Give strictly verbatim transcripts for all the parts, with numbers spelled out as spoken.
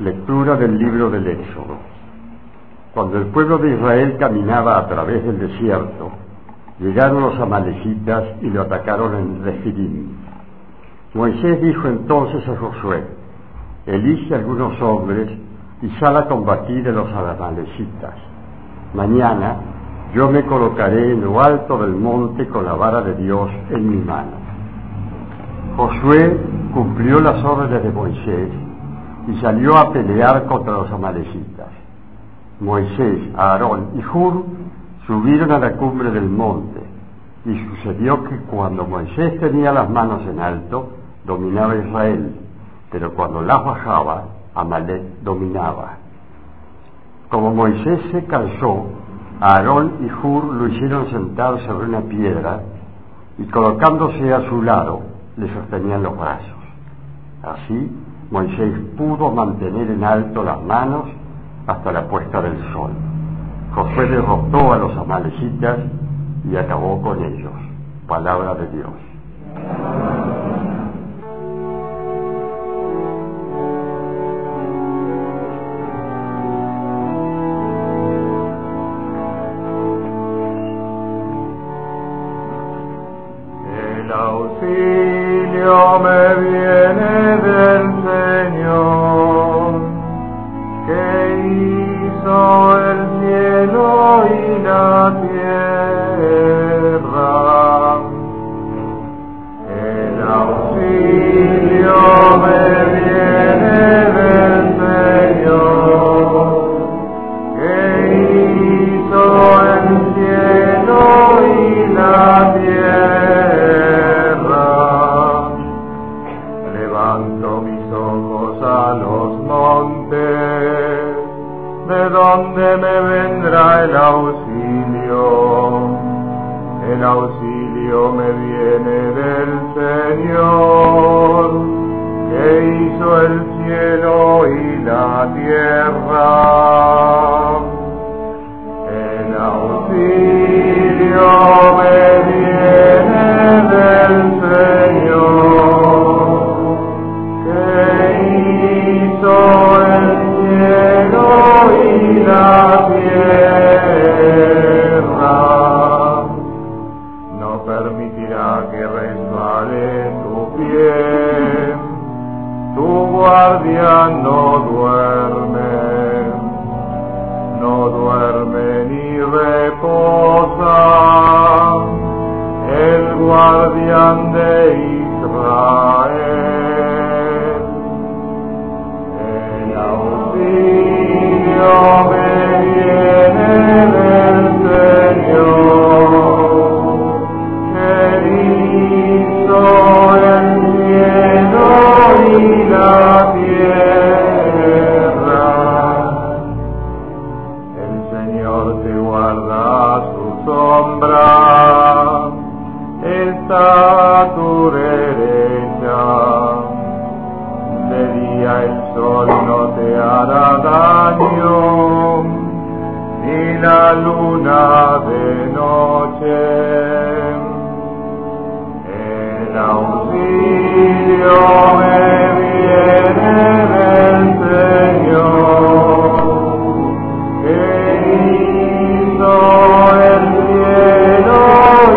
Lectura del libro del Éxodo. Cuando el pueblo de Israel caminaba a través del desierto, llegaron los amalecitas y lo atacaron en Refidim. Moisés dijo entonces a Josué: elige algunos hombres y sal a combatir a los amalecitas. Mañana yo me colocaré en lo alto del monte con la vara de Dios en mi mano. Josué cumplió las órdenes de Moisés y salió a pelear contra los amalecitas. Moisés, Aarón y Hur subieron a la cumbre del monte, y sucedió que cuando Moisés tenía las manos en alto, dominaba Israel, pero cuando las bajaba, Amalec dominaba. Como Moisés se cansó, Aarón y Hur lo hicieron sentar sobre una piedra, y colocándose a su lado, le sostenían los brazos. Así, Moisés pudo mantener en alto las manos hasta la puesta del sol. Josué derrotó a los amalecitas y acabó con ellos. Palabra de Dios. El auxilio me viene del Señor, que hizo el cielo y la tierra. El auxilio me viene del Señor, que hizo el cielo y la tierra. Levanto mis ojos a los montes, ¿de dónde me vendrá el auxilio? El auxilio me viene del Señor, que hizo el cielo y la tierra. El auxilio me viene del Señor, que hizo el cielo y la tierra. No permitirá que resbale tu pie, tu guardia no duerme, no duerme ni reposa, el guardián de Israel. El auxilio me viene del Señor, que hizo el cielo y la tierra. El Señor te guarda a su sombra, está a tu derecha. De día el sol no te hará daño, ni la luna de noche. El auxilio me viene del Señor, que hizo el cielo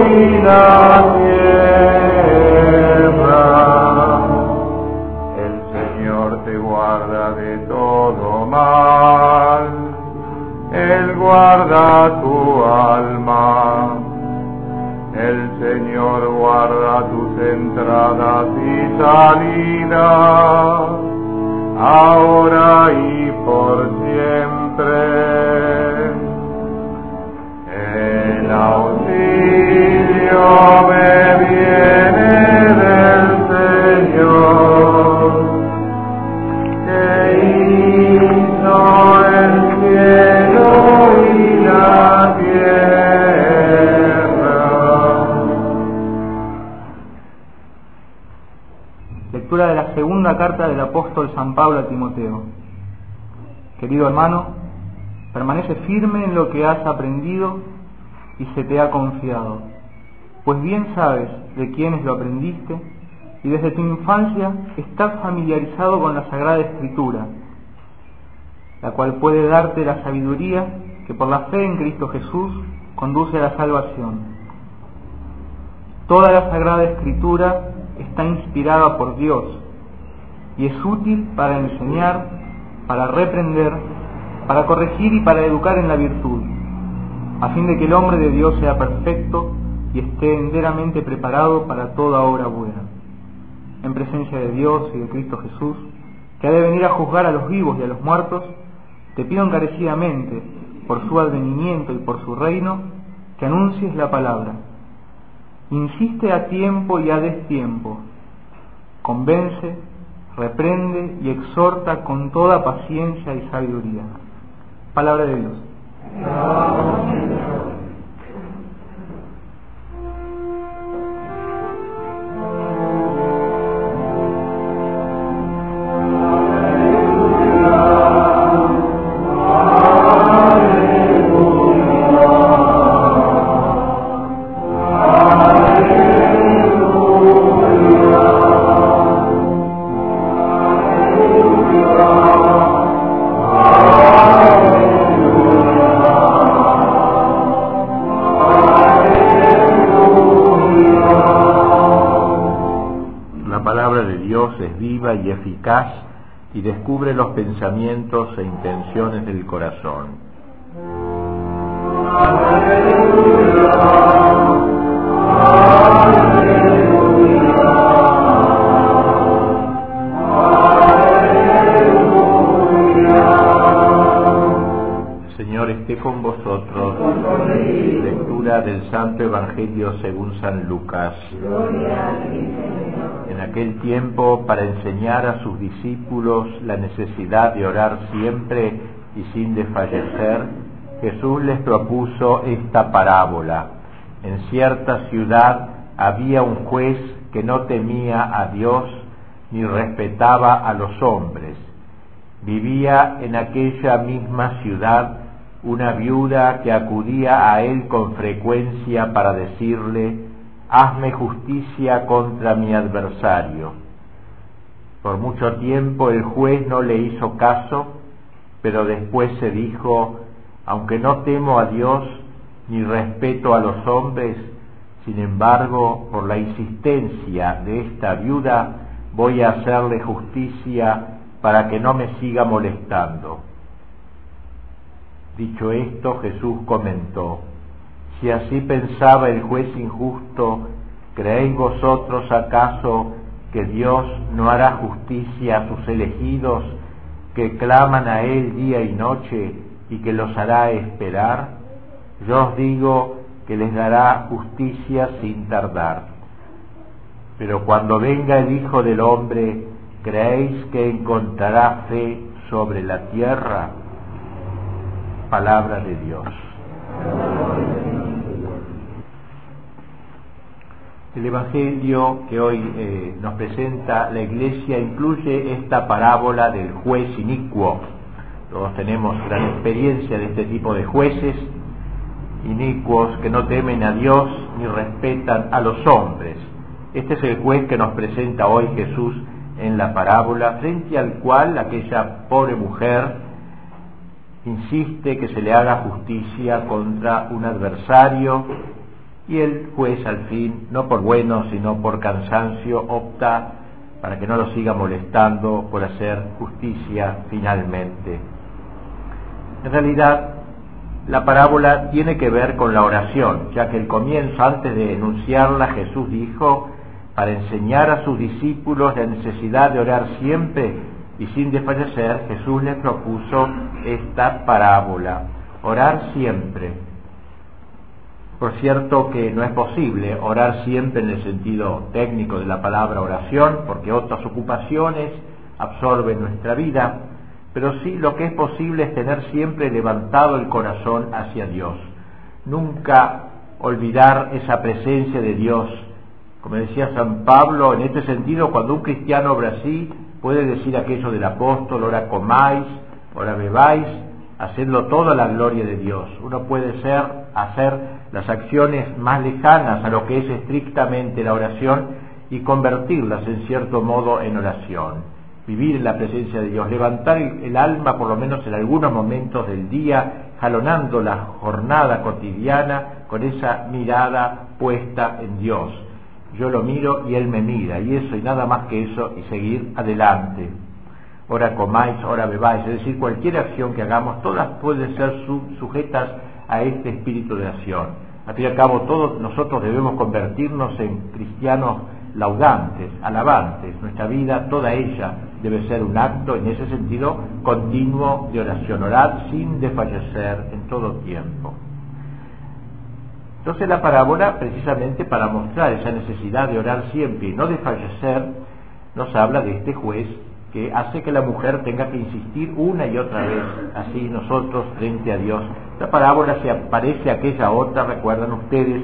y la tierra. De todo mal, Él guarda tu alma. El Señor guarda tus entradas y salidas, ahora y por siempre. El auxilio me viene del Señor, el cielo y la tierra. Lectura de la segunda carta del apóstol San Pablo a Timoteo. Querido hermano, permanece firme en lo que has aprendido y se te ha confiado, pues bien sabes de quiénes lo aprendiste, y desde tu infancia estás familiarizado con la Sagrada Escritura, la cual puede darte la sabiduría que por la fe en Cristo Jesús conduce a la salvación. Toda la Sagrada Escritura está inspirada por Dios y es útil para enseñar, para reprender, para corregir y para educar en la virtud, a fin de que el hombre de Dios sea perfecto y esté enteramente preparado para toda obra buena. En presencia de Dios y de Cristo Jesús, que ha de venir a juzgar a los vivos y a los muertos, te pido encarecidamente, por su advenimiento y por su reino, que anuncies la palabra. Insiste a tiempo y a destiempo. Convence, reprende y exhorta con toda paciencia y sabiduría. Palabra de Dios. Amén. Y eficaz, y descubre los pensamientos e intenciones del corazón. ¡Aleluya! ¡Aleluya! Señor, esté con vosotros. Lectura del Santo Evangelio según San Lucas. Gloria a ti, Señor. En aquel tiempo, para enseñar a sus discípulos la necesidad de orar siempre y sin desfallecer, Jesús les propuso esta parábola. En cierta ciudad había un juez que no temía a Dios ni respetaba a los hombres. Vivía en aquella misma ciudad una viuda que acudía a él con frecuencia para decirle: «Hazme justicia contra mi adversario». Por mucho tiempo el juez no le hizo caso, pero después se dijo: «Aunque no temo a Dios ni respeto a los hombres, sin embargo, por la insistencia de esta viuda, voy a hacerle justicia para que no me siga molestando». Dicho esto, Jesús comentó: «Si así pensaba el juez injusto, ¿creéis vosotros acaso que Dios no hará justicia a sus elegidos, que claman a Él día y noche, y que los hará esperar? Yo os digo que les dará justicia sin tardar. Pero cuando venga el Hijo del Hombre, ¿creéis que encontrará fe sobre la tierra?». Palabra de Dios. El Evangelio que hoy eh, nos presenta la Iglesia incluye esta parábola del juez inicuo. Todos tenemos gran experiencia de este tipo de jueces inicuos que no temen a Dios ni respetan a los hombres. Este es el juez que nos presenta hoy Jesús en la parábola, frente al cual aquella pobre mujer insiste que se le haga justicia contra un adversario. Y el juez, al fin, no por bueno, sino por cansancio, opta para que no lo siga molestando por hacer justicia finalmente. En realidad, la parábola tiene que ver con la oración, ya que el comienzo, antes de enunciarla, Jesús dijo: para enseñar a sus discípulos la necesidad de orar siempre y sin desfallecer, Jesús les propuso esta parábola: orar siempre. Por cierto que no es posible orar siempre en el sentido técnico de la palabra oración, porque otras ocupaciones absorben nuestra vida, pero sí lo que es posible es tener siempre levantado el corazón hacia Dios. Nunca olvidar esa presencia de Dios. Como decía San Pablo, en este sentido, cuando un cristiano obra así, puede decir aquello del apóstol: ora comáis, ora bebáis, haciendo toda la gloria de Dios. Uno puede ser, hacer las acciones más lejanas a lo que es estrictamente la oración y convertirlas en cierto modo en oración. vivir en la presencia de Dios, levantar el, el alma por lo menos en algunos momentos del día, jalonando la jornada cotidiana con esa mirada puesta en Dios. Yo lo miro y Él me mira, y eso y nada más que eso, y seguir adelante. Ora comáis, ora bebáis, es decir, cualquier acción que hagamos, todas pueden ser sub, sujetas a este espíritu de acción. Al fin y al cabo, todos nosotros debemos convertirnos en cristianos laudantes, alabantes. Nuestra vida, toda ella, debe ser un acto, en ese sentido, continuo de oración. Orad sin desfallecer en todo tiempo. Entonces la parábola, precisamente para mostrar esa necesidad de orar siempre y no desfallecer, nos habla de este juez que hace que la mujer tenga que insistir una y otra vez, así nosotros frente a Dios. La parábola se parece a aquella otra, recuerdan ustedes,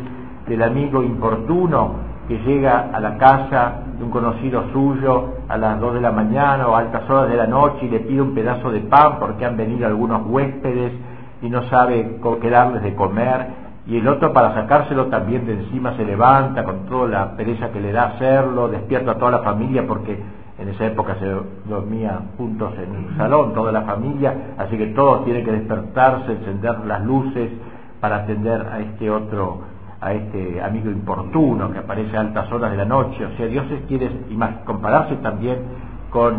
del amigo importuno que llega a la casa de un conocido suyo a las dos de la mañana o a altas horas de la noche y le pide un pedazo de pan porque han venido algunos huéspedes y no sabe qué darles de comer, y el otro, para sacárselo también de encima, se levanta con toda la pereza que le da hacerlo, despierta a toda la familia porque en esa época se dormía juntos en un salón, toda la familia, así que todos tienen que despertarse, encender las luces para atender a este otro a este amigo importuno que aparece a altas horas de la noche. O sea, Dios quiere compararse también con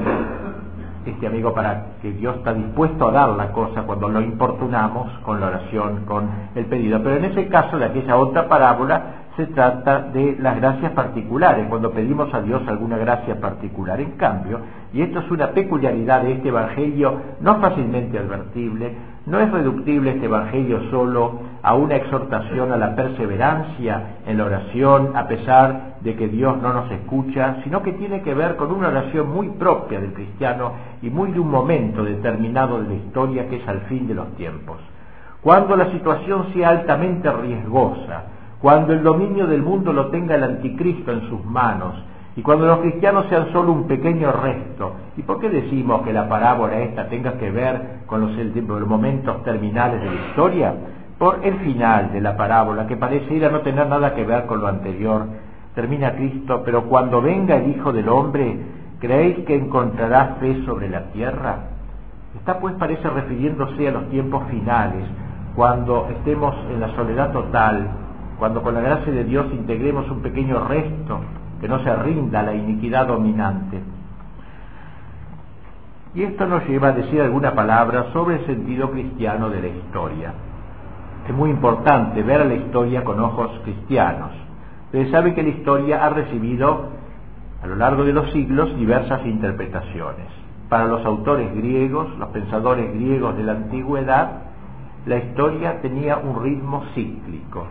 este amigo, para que Dios está dispuesto a dar la cosa cuando lo importunamos con la oración, con el pedido. Pero en ese caso, de aquella otra parábola, se trata de las gracias particulares, cuando pedimos a Dios alguna gracia particular. En cambio, y esto es una peculiaridad de este Evangelio, no fácilmente advertible, no es reductible este Evangelio solo a una exhortación a la perseverancia en la oración, a pesar de que Dios no nos escucha, sino que tiene que ver con una oración muy propia del cristiano y muy de un momento determinado de la historia, que es al fin de los tiempos. Cuando la situación sea altamente riesgosa, cuando el dominio del mundo lo tenga el anticristo en sus manos, y cuando los cristianos sean solo un pequeño resto. ¿Y por qué decimos que la parábola esta tenga que ver con los, los momentos terminales de la historia? Por el final de la parábola, que pareciera no tener nada que ver con lo anterior. Termina Cristo: pero cuando venga el Hijo del Hombre, ¿creéis que encontrará fe sobre la tierra? Está pues, parece, refiriéndose a los tiempos finales, cuando estemos en la soledad total, cuando con la gracia de Dios integremos un pequeño resto que no se rinda a la iniquidad dominante. Y esto nos lleva a decir alguna palabra sobre el sentido cristiano de la historia. Es muy importante ver a la historia con ojos cristianos. Ustedes saben que la historia ha recibido a lo largo de los siglos diversas interpretaciones. Para los autores griegos, los pensadores griegos de la antigüedad, la historia tenía un ritmo cíclico.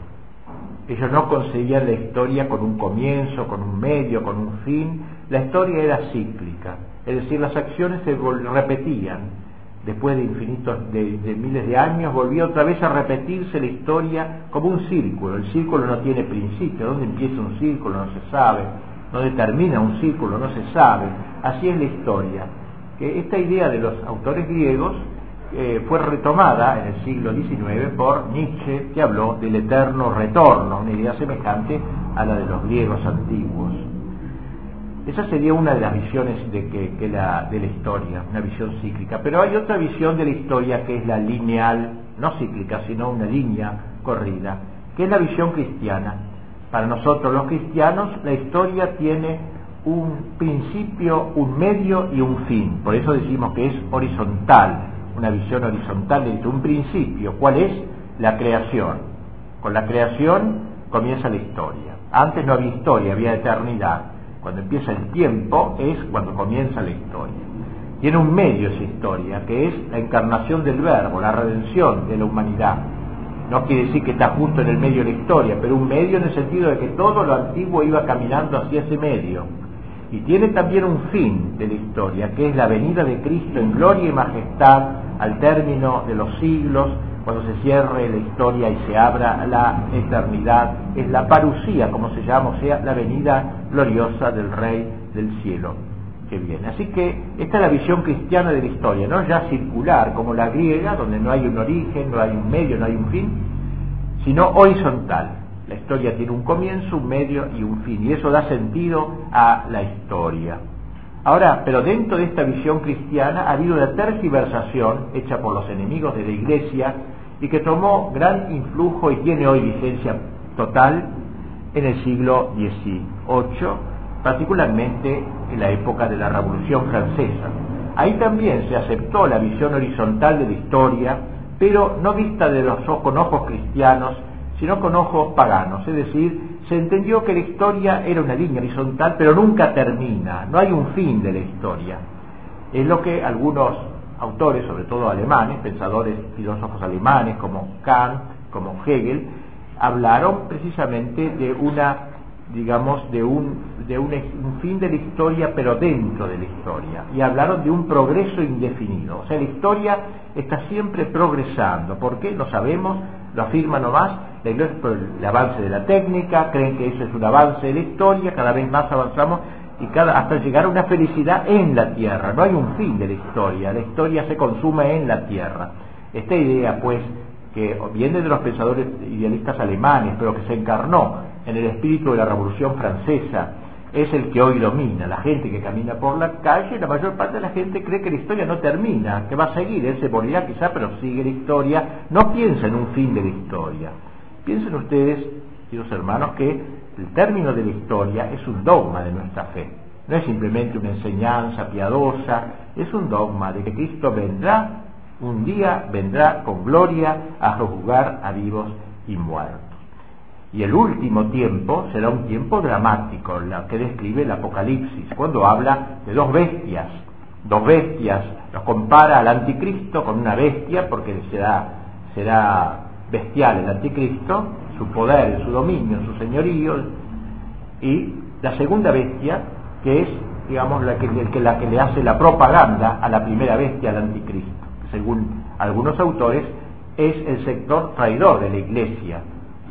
Ellos no concebían la historia con un comienzo, con un medio, con un fin. La historia era cíclica, es decir, las acciones se repetían. Después de infinitos, de, de miles de años, volvía otra vez a repetirse la historia como un círculo. El círculo no tiene principio. ¿Dónde empieza un círculo? No se sabe. ¿Dónde termina un círculo? No se sabe. Así es la historia. Que esta idea de los autores griegos Eh, fue retomada en el siglo diecinueve por Nietzsche, que habló del eterno retorno, una idea semejante a la de los griegos antiguos. Esa sería una de las visiones de, que, que la, de la historia, una visión cíclica. Pero hay otra visión de la historia, que es la lineal, no cíclica, sino una línea corrida, que es la visión cristiana. Para nosotros los cristianos, la historia tiene un principio, un medio y un fin. Por eso decimos que es horizontal, una visión horizontal de un principio. ¿Cuál es? La creación. Con la creación comienza la historia. Antes no había historia, había eternidad. Cuando empieza el tiempo es cuando comienza la historia. Tiene un medio esa historia, que es la encarnación del Verbo, la redención de la humanidad. No quiere decir que está justo en el medio de la historia, pero un medio en el sentido de que todo lo antiguo iba caminando hacia ese medio. Y tiene también un fin de la historia, que es la venida de Cristo en gloria y majestad al término de los siglos, cuando se cierre la historia y se abra la eternidad. Es la parusía, como se llama, o sea, la venida gloriosa del Rey del cielo que viene. Así que esta es la visión cristiana de la historia, no ya circular como la griega, donde no hay un origen, no hay un medio, no hay un fin, sino horizontal. La historia tiene un comienzo, un medio y un fin, y eso da sentido a la historia. Ahora, pero dentro de esta visión cristiana ha habido una tergiversación hecha por los enemigos de la Iglesia y que tomó gran influjo y tiene hoy vigencia total en el siglo dieciocho, particularmente en la época de la Revolución Francesa. Ahí también se aceptó la visión horizontal de la historia, pero no vista de los ojos, con ojos cristianos, sino con ojos paganos, es decir, se entendió que la historia era una línea horizontal, pero nunca termina, no hay un fin de la historia. Es lo que algunos autores, sobre todo alemanes, pensadores, filósofos alemanes como Kant, como Hegel, hablaron precisamente de una, digamos, de un, de un, un fin de la historia, pero dentro de la historia, y hablaron de un progreso indefinido. O sea, la historia está siempre progresando. ¿Por qué? Lo sabemos, lo afirma nomás la Iglesia por el avance de la técnica, creen que eso es un avance de la historia, cada vez más avanzamos y cada, hasta llegar a una felicidad en la tierra. No hay un fin de la historia, la historia se consume en la tierra. Esta idea, pues, que viene de los pensadores idealistas alemanes, pero que se encarnó en el espíritu de la Revolución Francesa, es el que hoy domina. La gente que camina por la calle, la mayor parte de la gente cree que la historia no termina, que va a seguir, él se morirá quizá, pero sigue la historia, no piensa en un fin de la historia. Piensen ustedes, queridos hermanos, que el término de la historia es un dogma de nuestra fe, no es simplemente una enseñanza piadosa, es un dogma de que Cristo vendrá, un día vendrá con gloria a juzgar a vivos y muertos. Y el último tiempo será un tiempo dramático, la que describe el Apocalipsis, cuando habla de dos bestias. Dos bestias, los compara al anticristo con una bestia, porque será, será bestial el anticristo, su poder, su dominio, su señorío. Y la segunda bestia, que es, digamos, la que, la que le hace la propaganda a la primera bestia, al anticristo. Según algunos autores, es el sector traidor de la Iglesia.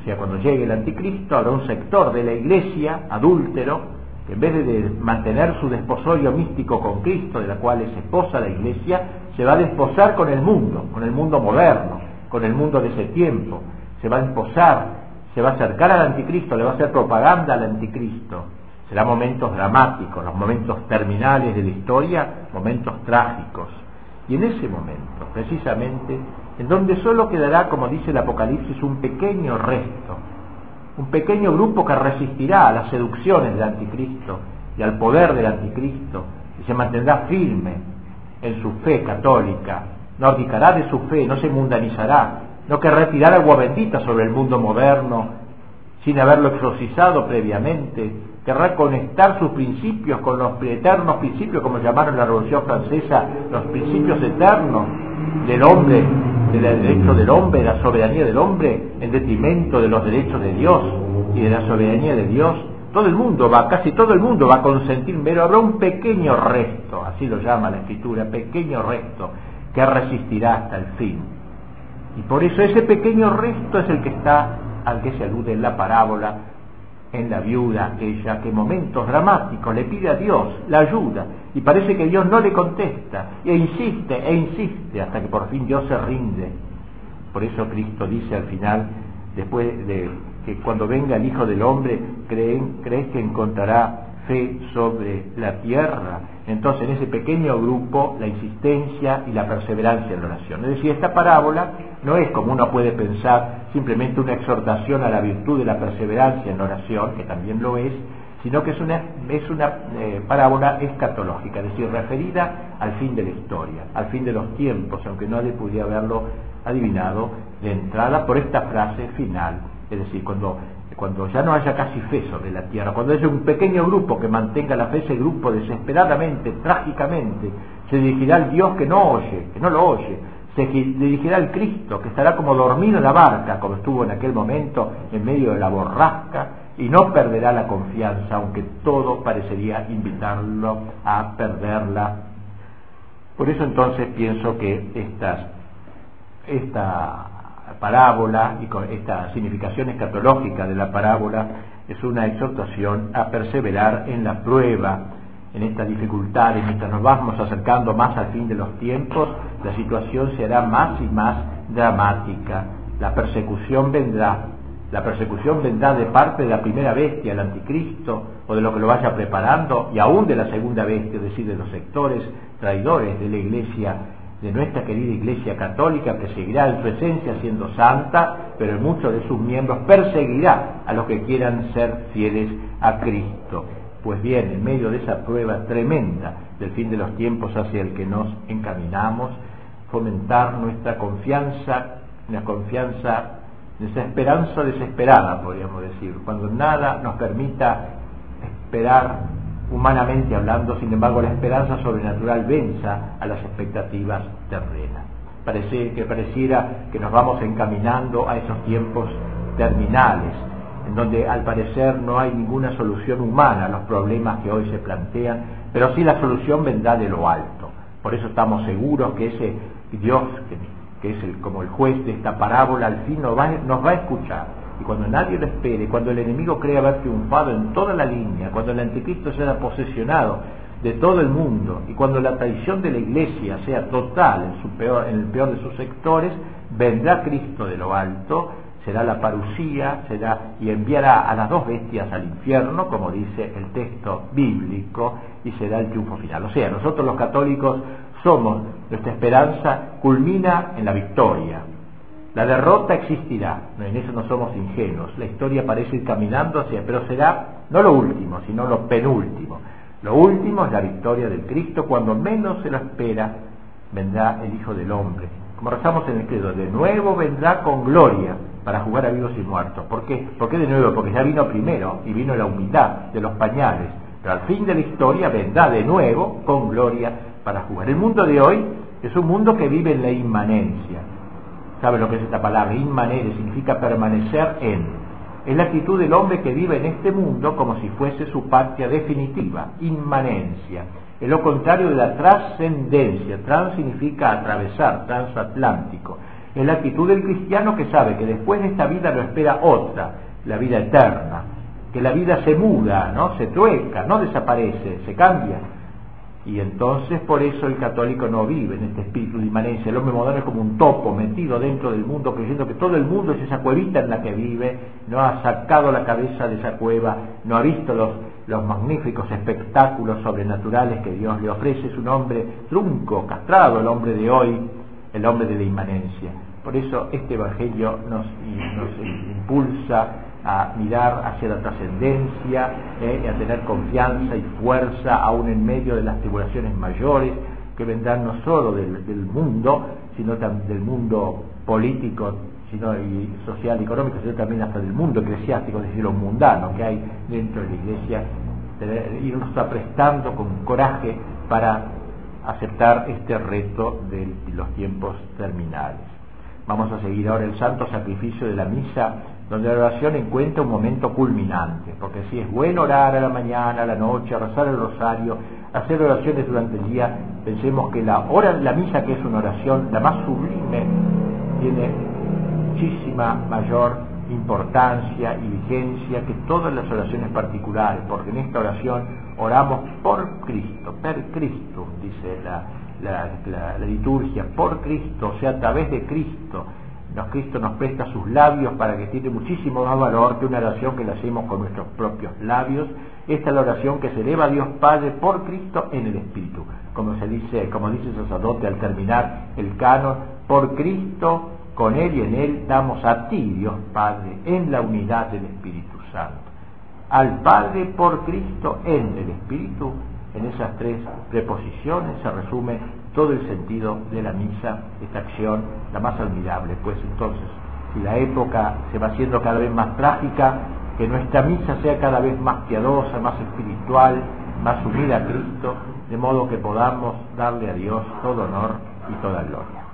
O sea, cuando llegue el anticristo habrá un sector de la Iglesia adúltero que en vez de mantener su desposorio místico con Cristo, de la cual es esposa la Iglesia, se va a desposar con el mundo, con el mundo moderno, con el mundo de ese tiempo. Se va a desposar, se va a acercar al anticristo, le va a hacer propaganda al anticristo. Serán momentos dramáticos, los momentos terminales de la historia, momentos trágicos. Y en ese momento, precisamente, en donde solo quedará, como dice el Apocalipsis, un pequeño resto, un pequeño grupo que resistirá a las seducciones del anticristo y al poder del anticristo, y se mantendrá firme en su fe católica, no abdicará de su fe, no se mundanizará, no querrá tirar agua bendita sobre el mundo moderno sin haberlo exorcizado previamente, querrá conectar sus principios con los eternos principios, como llamaron la Revolución Francesa, los principios eternos del hombre, del derecho del hombre, de la soberanía del hombre, en detrimento de los derechos de Dios y de la soberanía de Dios. Todo el mundo va, casi todo el mundo va a consentir, pero habrá un pequeño resto, así lo llama la Escritura, pequeño resto, que resistirá hasta el fin. Y por eso ese pequeño resto es el que está, al que se alude en la parábola, en la viuda aquella que en momentos dramáticos le pide a Dios la ayuda y parece que Dios no le contesta e insiste e insiste hasta que por fin Dios se rinde. Por eso Cristo dice al final, después de que cuando venga el Hijo del Hombre, ¿creen, ¿crees que encontrará fe sobre la tierra? Entonces en ese pequeño grupo la insistencia y la perseverancia en la oración. Es decir, esta parábola no es, como uno puede pensar, simplemente una exhortación a la virtud de la perseverancia en la oración, que también lo es, sino que es una, es una eh, parábola escatológica, es decir, referida al fin de la historia, al fin de los tiempos, aunque no le pudiera haberlo adivinado de entrada por esta frase final, es decir, cuando cuando ya no haya casi fe sobre la tierra, cuando haya un pequeño grupo que mantenga la fe, ese grupo desesperadamente, trágicamente, se dirigirá al Dios que no oye, que no lo oye, se dirigirá al Cristo, que estará como dormido en la barca, como estuvo en aquel momento en medio de la borrasca, y no perderá la confianza, aunque todo parecería invitarlo a perderla. Por eso entonces pienso que estas, esta parábola y con esta significación escatológica de la parábola es una exhortación a perseverar en la prueba, en esta dificultad, y mientras nos vamos acercando más al fin de los tiempos, la situación será más y más dramática, la persecución vendrá, la persecución vendrá de parte de la primera bestia, el anticristo, o de lo que lo vaya preparando, y aún de la segunda bestia, es decir, de los sectores traidores de la iglesia, de nuestra querida iglesia católica, que seguirá en su esencia siendo santa, pero en muchos de sus miembros perseguirá a los que quieran ser fieles a Cristo. Pues bien, en medio de esa prueba tremenda del fin de los tiempos hacia el que nos encaminamos, fomentar nuestra confianza, una confianza, esa esperanza desesperada, podríamos decir, cuando nada nos permita esperar humanamente hablando, sin embargo la esperanza sobrenatural venza a las expectativas terrenas. Parece que pareciera que nos vamos encaminando a esos tiempos terminales, en donde al parecer no hay ninguna solución humana a los problemas que hoy se plantean, pero sí la solución vendrá de lo alto. Por eso estamos seguros que ese Dios, que, que es el, como el juez de esta parábola, al fin nos va, nos va a escuchar. Y cuando nadie lo espere, cuando el enemigo cree haber triunfado en toda la línea, cuando el anticristo sea posesionado de todo el mundo, y cuando la traición de la iglesia sea total en, su peor, en el peor de sus sectores, vendrá Cristo de lo alto, será la parusía, será, y enviará a las dos bestias al infierno, como dice el texto bíblico, y será el triunfo final. O sea, nosotros los católicos somos, nuestra esperanza culmina en la victoria. La derrota existirá, en eso no somos ingenuos, la historia parece ir caminando hacia, pero será no lo último, sino lo penúltimo. Lo último es la victoria del Cristo, cuando menos se lo espera, vendrá el Hijo del Hombre. Como rezamos en el credo, de nuevo vendrá con gloria, para jugar a vivos y muertos. ¿Por qué? ¿Por qué de nuevo? Porque ya vino primero y vino la humildad de los pañales, pero al fin de la historia vendrá de nuevo con gloria para jugar. El mundo de hoy es un mundo que vive en la inmanencia. ¿Sabe lo que es esta palabra? Inmanencia significa permanecer en. Es la actitud del hombre que vive en este mundo como si fuese su patria definitiva, inmanencia. Es lo contrario de la trascendencia. Trans significa atravesar, transatlántico. Es la actitud del cristiano que sabe que después de esta vida lo espera otra, la vida eterna, que la vida se muda, ¿no? Se trueca, no desaparece, se cambia. Y entonces por eso el católico no vive en este espíritu de inmanencia. El hombre moderno es como un topo metido dentro del mundo, creyendo que todo el mundo es esa cuevita en la que vive, no ha sacado la cabeza de esa cueva, no ha visto los, los magníficos espectáculos sobrenaturales que Dios le ofrece. Es un hombre trunco, castrado, el hombre de hoy, el hombre de la inmanencia. Por eso este Evangelio nos, nos impulsa a mirar hacia la trascendencia, eh, a tener confianza y fuerza aún en medio de las tribulaciones mayores que vendrán no solo del, del mundo, sino también del mundo político, sino y social y económico, sino también hasta del mundo eclesiástico, es decir, lo mundano que hay dentro de la iglesia, tener, irnos aprestando con coraje para aceptar este reto de los tiempos terminales. Vamos a seguir ahora el santo sacrificio de la misa, donde la oración encuentra un momento culminante, porque si es bueno orar a la mañana, a la noche, rezar el rosario, hacer oraciones durante el día, pensemos que la hora, la misa, que es una oración la más sublime, tiene muchísima mayor importancia y vigencia que todas las oraciones particulares, porque en esta oración oramos por Cristo, per Cristo, dice la, la, la, la liturgia, por Cristo, o sea, a través de Cristo. Nos, Cristo nos presta sus labios para que tiene muchísimo más valor que una oración que la hacemos con nuestros propios labios. Esta es la oración que se eleva a Dios Padre por Cristo en el Espíritu, como se dice, como dice el sacerdote al terminar el canon, por Cristo, con Él y en Él damos a ti, Dios Padre, en la unidad del Espíritu Santo. Al Padre por Cristo en el Espíritu, en esas tres preposiciones se resume todo el sentido de la misa, esta acción, la más admirable. Pues entonces, si la época se va haciendo cada vez más trágica, que nuestra misa sea cada vez más piadosa, más espiritual, más unida a Cristo, de modo que podamos darle a Dios todo honor y toda gloria.